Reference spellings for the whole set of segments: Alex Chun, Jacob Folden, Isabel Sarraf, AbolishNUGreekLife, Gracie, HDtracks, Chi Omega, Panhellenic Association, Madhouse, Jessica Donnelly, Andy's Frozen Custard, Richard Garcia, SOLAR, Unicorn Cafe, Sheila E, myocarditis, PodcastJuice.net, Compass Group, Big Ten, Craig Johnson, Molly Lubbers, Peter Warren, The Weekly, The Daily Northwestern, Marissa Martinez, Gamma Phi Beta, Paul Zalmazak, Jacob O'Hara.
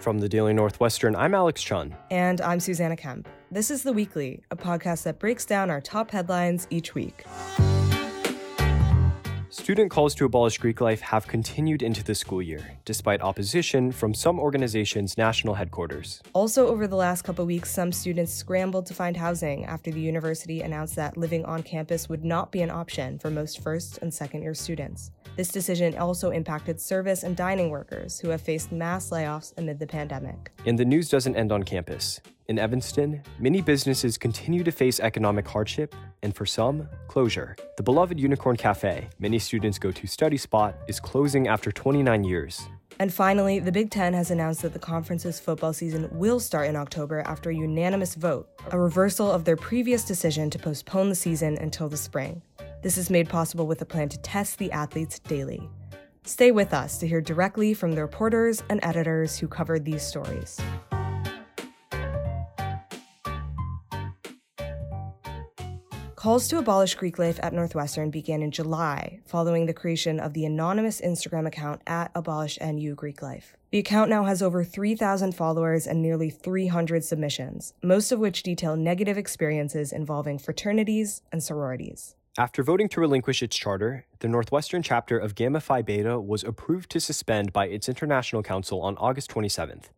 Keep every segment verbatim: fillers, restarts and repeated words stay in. From The Daily Northwestern, I'm Alex Chun. And I'm Susanna Kemp. This is The Weekly, a podcast that breaks down our top headlines each week. Student calls to abolish Greek life have continued into the school year, despite opposition from some organizations' national headquarters. Also, over the last couple weeks, some students scrambled to find housing after the university announced that living on campus would not be an option for most first and second year students. This decision also impacted service and dining workers who have faced mass layoffs amid the pandemic. And the news doesn't end on campus. In Evanston, many businesses continue to face economic hardship and, for some, closure. The beloved Unicorn Cafe, many students go to study spot, is closing after twenty-nine years. And finally, the Big Ten has announced that the conference's football season will start in October after a unanimous vote, a reversal of their previous decision to postpone the season until the spring. This is made possible with a plan to test the athletes daily. Stay with us to hear directly from the reporters and editors who covered these stories. Calls to abolish Greek life at Northwestern began in July, following the creation of the anonymous Instagram account at AbolishNUGreekLife. The account now has over three thousand followers and nearly three hundred submissions, most of which detail negative experiences involving fraternities and sororities. After voting to relinquish its charter, the Northwestern chapter of Gamma Phi Beta was approved to suspend by its international council on August twenty-seventh,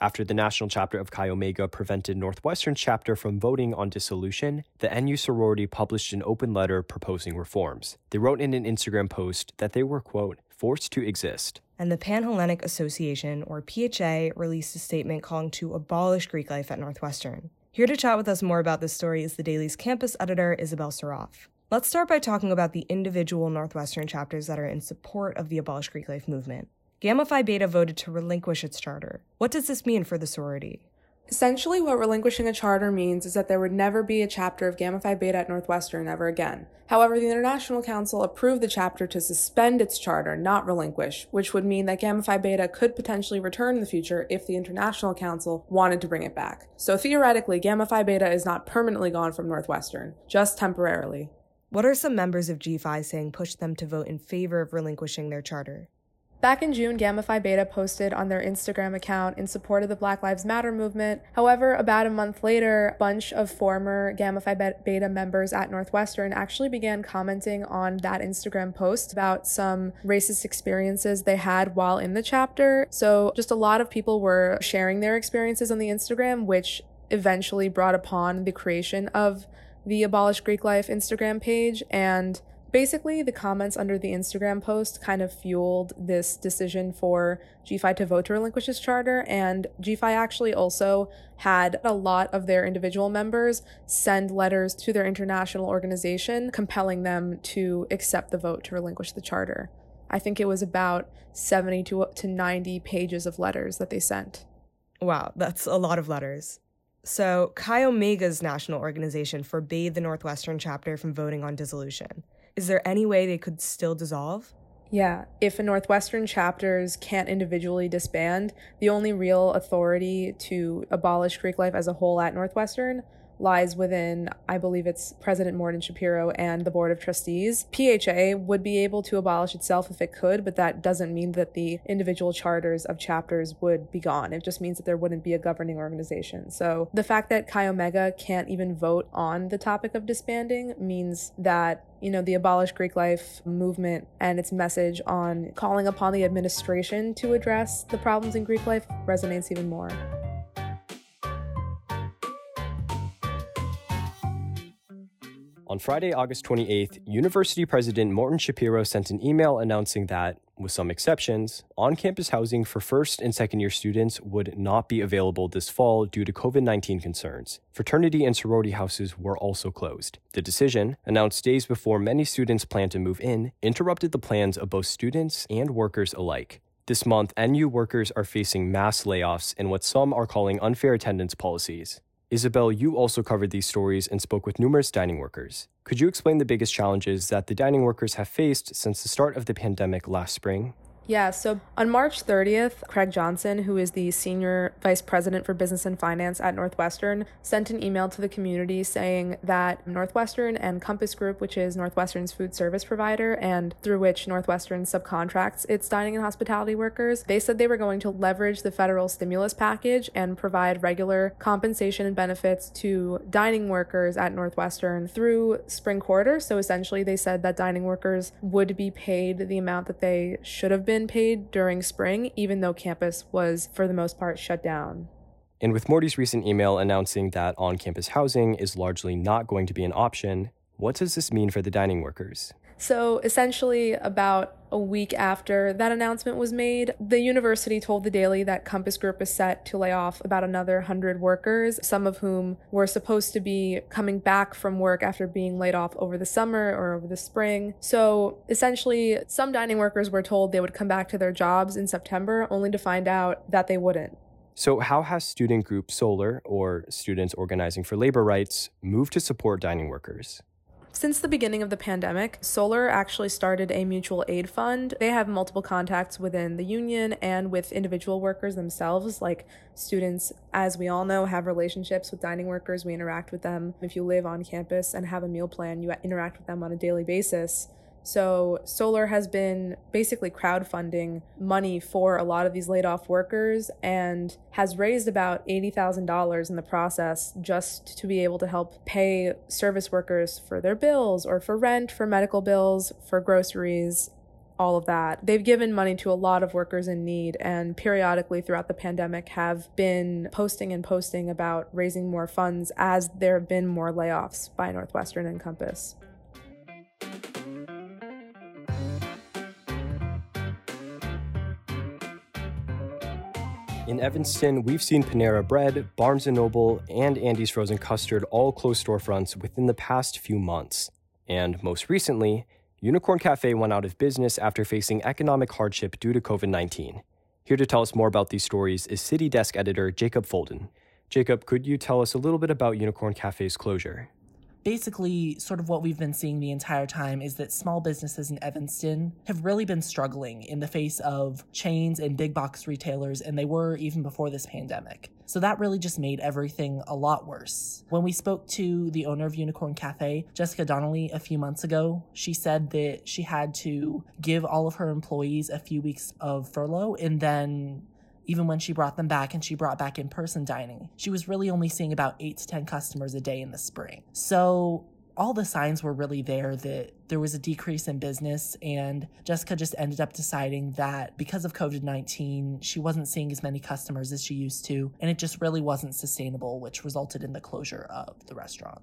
after the national chapter of Chi Omega prevented Northwestern's chapter from voting on dissolution. The N U sorority published an open letter proposing reforms. They wrote in an Instagram post that they were, quote, forced to exist. And the Panhellenic Association, or P H A, released a statement calling to abolish Greek life at Northwestern. Here to chat with us more about this story is The Daily's campus editor, Isabel Sarraf. Let's start by talking about the individual Northwestern chapters that are in support of the Abolish Greek Life movement. Gamma Phi Beta voted to relinquish its charter. What does this mean for the sorority? Essentially, what relinquishing a charter means is that there would never be a chapter of Gamma Phi Beta at Northwestern ever again. However, the International Council approved the chapter to suspend its charter, not relinquish, which would mean that Gamma Phi Beta could potentially return in the future if the International Council wanted to bring it back. So theoretically, Gamma Phi Beta is not permanently gone from Northwestern, just temporarily. What are some members of G F I saying pushed them to vote in favor of relinquishing their charter? Back in June, Gamma Phi Beta posted on their Instagram account in support of the Black Lives Matter movement. However, about a month later, a bunch of former Gamma Phi Beta members at Northwestern actually began commenting on that Instagram post about some racist experiences they had while in the chapter. So just a lot of people were sharing their experiences on the Instagram, which eventually brought upon the creation of the Abolish Greek Life Instagram page, and basically the comments under the Instagram post kind of fueled this decision for G F I to vote to relinquish its charter. And G F I actually also had a lot of their individual members send letters to their international organization compelling them to accept the vote to relinquish the charter. I think it was about seventy to ninety pages of letters that they sent. Wow, that's a lot of letters. So, Chi Omega's national organization forbade the Northwestern chapter from voting on dissolution. Is there any way they could still dissolve? Yeah, if a Northwestern chapters can't individually disband, the only real authority to abolish Greek life as a whole at Northwestern lies within, I believe it's President Morton Shapiro and the Board of Trustees. P H A would be able to abolish itself if it could, but that doesn't mean that the individual charters of chapters would be gone. It just means that there wouldn't be a governing organization. So the fact that Chi Omega can't even vote on the topic of disbanding means that, you know, the Abolish Greek Life movement and its message on calling upon the administration to address the problems in Greek life resonates even more. On Friday, August twenty-eighth, University President Morton Shapiro sent an email announcing that, with some exceptions, on-campus housing for first and second-year students would not be available this fall due to covid nineteen concerns. Fraternity and sorority houses were also closed. The decision, announced days before many students planned to move in, interrupted the plans of both students and workers alike. This month, N U workers are facing mass layoffs and what some are calling unfair attendance policies. Isabel, you also covered these stories and spoke with numerous dining workers. Could you explain the biggest challenges that the dining workers have faced since the start of the pandemic last spring? Yeah, so on March thirtieth, Craig Johnson, who is the Senior Vice President for Business and Finance at Northwestern, sent an email to the community saying that Northwestern and Compass Group, which is Northwestern's food service provider and through which Northwestern subcontracts its dining and hospitality workers, they said they were going to leverage the federal stimulus package and provide regular compensation and benefits to dining workers at Northwestern through spring quarter. So essentially, they said that dining workers would be paid the amount that they should have been Been paid during spring, even though campus was, for the most part, shut down. And with Morty's recent email announcing that on-campus housing is largely not going to be an option, what does this mean for the dining workers? So essentially, about a week after that announcement was made, the university told The Daily that Compass Group is set to lay off about another one hundred workers, some of whom were supposed to be coming back from work after being laid off over the summer or over the spring. So essentially, some dining workers were told they would come back to their jobs in September, only to find out that they wouldn't. So how has student group SOLAR, or Students Organizing for Labor Rights, moved to support dining workers? Since the beginning of the pandemic, SOLAR actually started a mutual aid fund. They have multiple contacts within the union and with individual workers themselves. Like, students, as we all know, have relationships with dining workers. We interact with them. If you live on campus and have a meal plan, you interact with them on a daily basis. So SOLAR has been basically crowdfunding money for a lot of these laid off workers and has raised about eighty thousand dollars in the process just to be able to help pay service workers for their bills or for rent, for medical bills, for groceries, all of that. They've given money to a lot of workers in need and periodically throughout the pandemic have been posting and posting about raising more funds as there have been more layoffs by Northwestern and Compass. In Evanston, we've seen Panera Bread, Barnes and Noble, and Andy's Frozen Custard all close storefronts within the past few months. And most recently, Unicorn Cafe went out of business after facing economic hardship due to covid nineteen. Here to tell us more about these stories is City Desk editor Jacob Folden. Jacob, could you tell us a little bit about Unicorn Cafe's closure? Basically, sort of what we've been seeing the entire time is that small businesses in Evanston have really been struggling in the face of chains and big box retailers, and they were even before this pandemic. So that really just made everything a lot worse. When we spoke to the owner of Unicorn Cafe, Jessica Donnelly, a few months ago, she said that she had to give all of her employees a few weeks of furlough, and then even when she brought them back and she brought back in-person dining, she was really only seeing about eight to ten customers a day in the spring. So all the signs were really there that there was a decrease in business, and Jessica just ended up deciding that because of covid nineteen, she wasn't seeing as many customers as she used to, and it just really wasn't sustainable, which resulted in the closure of the restaurant.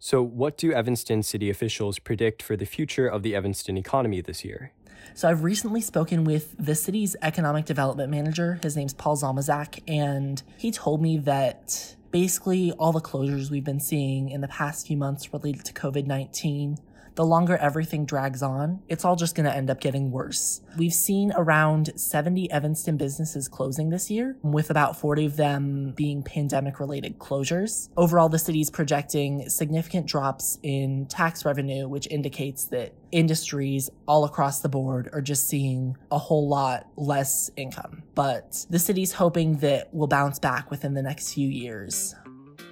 So what do Evanston city officials predict for the future of the Evanston economy this year? So I've recently spoken with the city's economic development manager. His name's Paul Zalmazak, and he told me that basically all the closures we've been seeing in the past few months related to covid nineteen, the longer everything drags on, it's all just going to end up getting worse. We've seen around seventy Evanston businesses closing this year, with about forty of them being pandemic-related closures. Overall, the city's projecting significant drops in tax revenue, which indicates that industries all across the board are just seeing a whole lot less income. But the city's hoping that we'll bounce back within the next few years.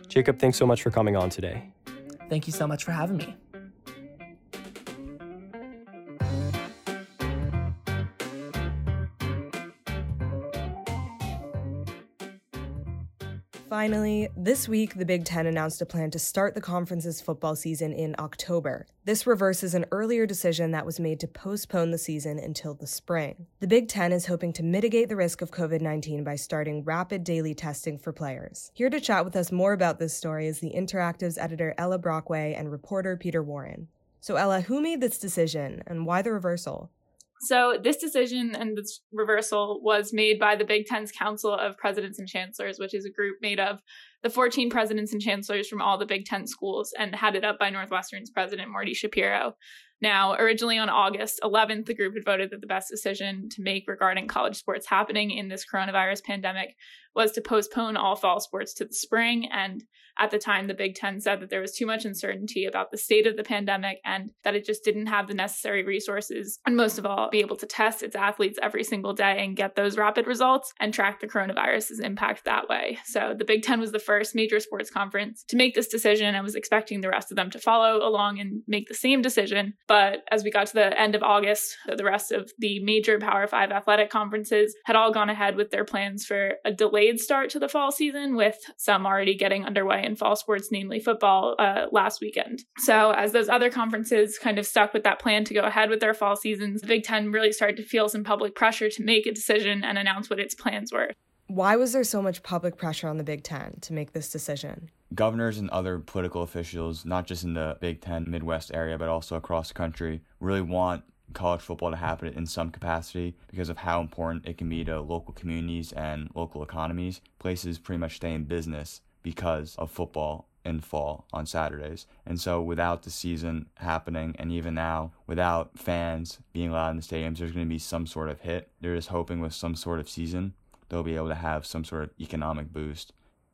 Jacob, thanks so much for coming on today. Thank you so much for having me. Finally, this week, the Big Ten announced a plan to start the conference's football season in October. This reverses an earlier decision that was made to postpone the season until the spring. The Big Ten is hoping to mitigate the risk of covid nineteen by starting rapid daily testing for players. Here to chat with us more about this story is the Interactive's editor Ella Brockway and reporter Peter Warren. So Ella, who made this decision and why the reversal? So this decision and this reversal was made by the Big Ten's Council of Presidents and Chancellors, which is a group made of the fourteen presidents and chancellors from all the Big Ten schools and headed up by Northwestern's president, Morton Shapiro. Now, originally on August eleventh, the group had voted that the best decision to make regarding college sports happening in this coronavirus pandemic was to postpone all fall sports to the spring. And at the time, the Big Ten said that there was too much uncertainty about the state of the pandemic and that it just didn't have the necessary resources. And most of all, be able to test its athletes every single day and get those rapid results and track the coronavirus's impact that way. So the Big Ten was the first major sports conference to make this decision and was expecting the rest of them to follow along and make the same decision. But as we got to the end of August, the rest of the major Power Five athletic conferences had all gone ahead with their plans for a delayed start to the fall season, with some already getting underway in fall sports, namely football, uh, last weekend. So as those other conferences kind of stuck with that plan to go ahead with their fall seasons, the Big Ten really started to feel some public pressure to make a decision and announce what its plans were. Why was there so much public pressure on the Big Ten to make this decision? Governors and other political officials, not just in the Big Ten Midwest area, but also across the country, really want college football to happen in some capacity because of how important it can be to local communities and local economies. Places pretty much stay in business because of football in fall on Saturdays. And so without the season happening, and even now, without fans being allowed in the stadiums, there's going to be some sort of hit. They're just hoping with some sort of season, they'll be able to have some sort of economic boost.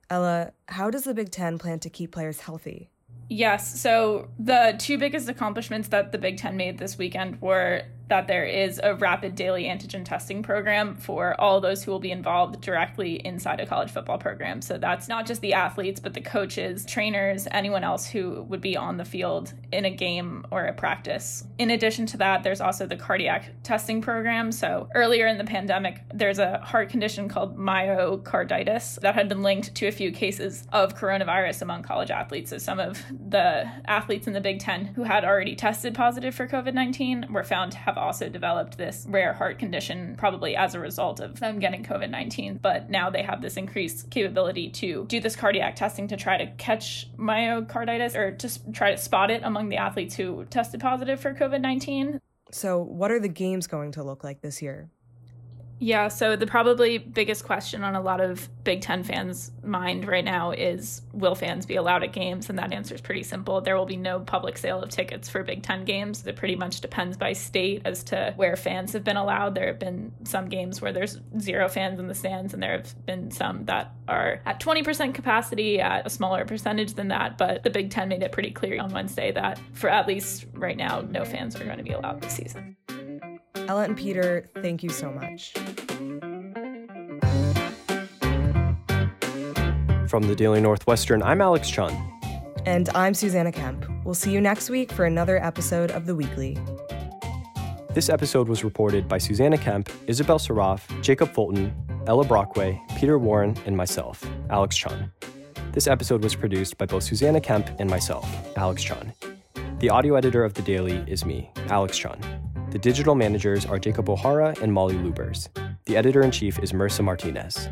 Ella, how does the Big Ten plan to keep players healthy? Yes, so the two biggest accomplishments that the Big Ten made this weekend were that there is a rapid daily antigen testing program for all those who will be involved directly inside a college football program. So that's not just the athletes, but the coaches, trainers, anyone else who would be on the field in a game or a practice. In addition to that, there's also the cardiac testing program. So earlier in the pandemic, there's a heart condition called myocarditis that had been linked to a few cases of coronavirus among college athletes. So some of the athletes in the Big Ten who had already tested positive for covid nineteen were found to have also developed this rare heart condition, probably as a result of them getting covid nineteen. But now they have this increased capability to do this cardiac testing to try to catch myocarditis or to try to spot it among the athletes who tested positive for covid nineteen. So what are the games going to look like this year? Yeah, so the probably biggest question on a lot of Big Ten fans' mind right now is, will fans be allowed at games? And that answer is pretty simple. There will be no public sale of tickets for Big Ten games. It pretty much depends by state as to where fans have been allowed. There have been some games where there's zero fans in the stands, and there have been some that are at twenty percent capacity, at a smaller percentage than that. But the Big Ten made it pretty clear on Wednesday that, for at least right now, no fans are going to be allowed this season. Ella and Peter, thank you so much. From the Daily Northwestern, I'm Alex Chun. And I'm Susanna Kemp. We'll see you next week for another episode of The Weekly. This episode was reported by Susanna Kemp, Isabel Sarraf, Jacob Folden, Ella Brockway, Peter Warren, and myself, Alex Chun. This episode was produced by both Susanna Kemp and myself, Alex Chun. The audio editor of The Daily is me, Alex Chun. The digital managers are Jacob O'Hara and Molly Lubbers. The editor-in-chief is Marissa Martinez.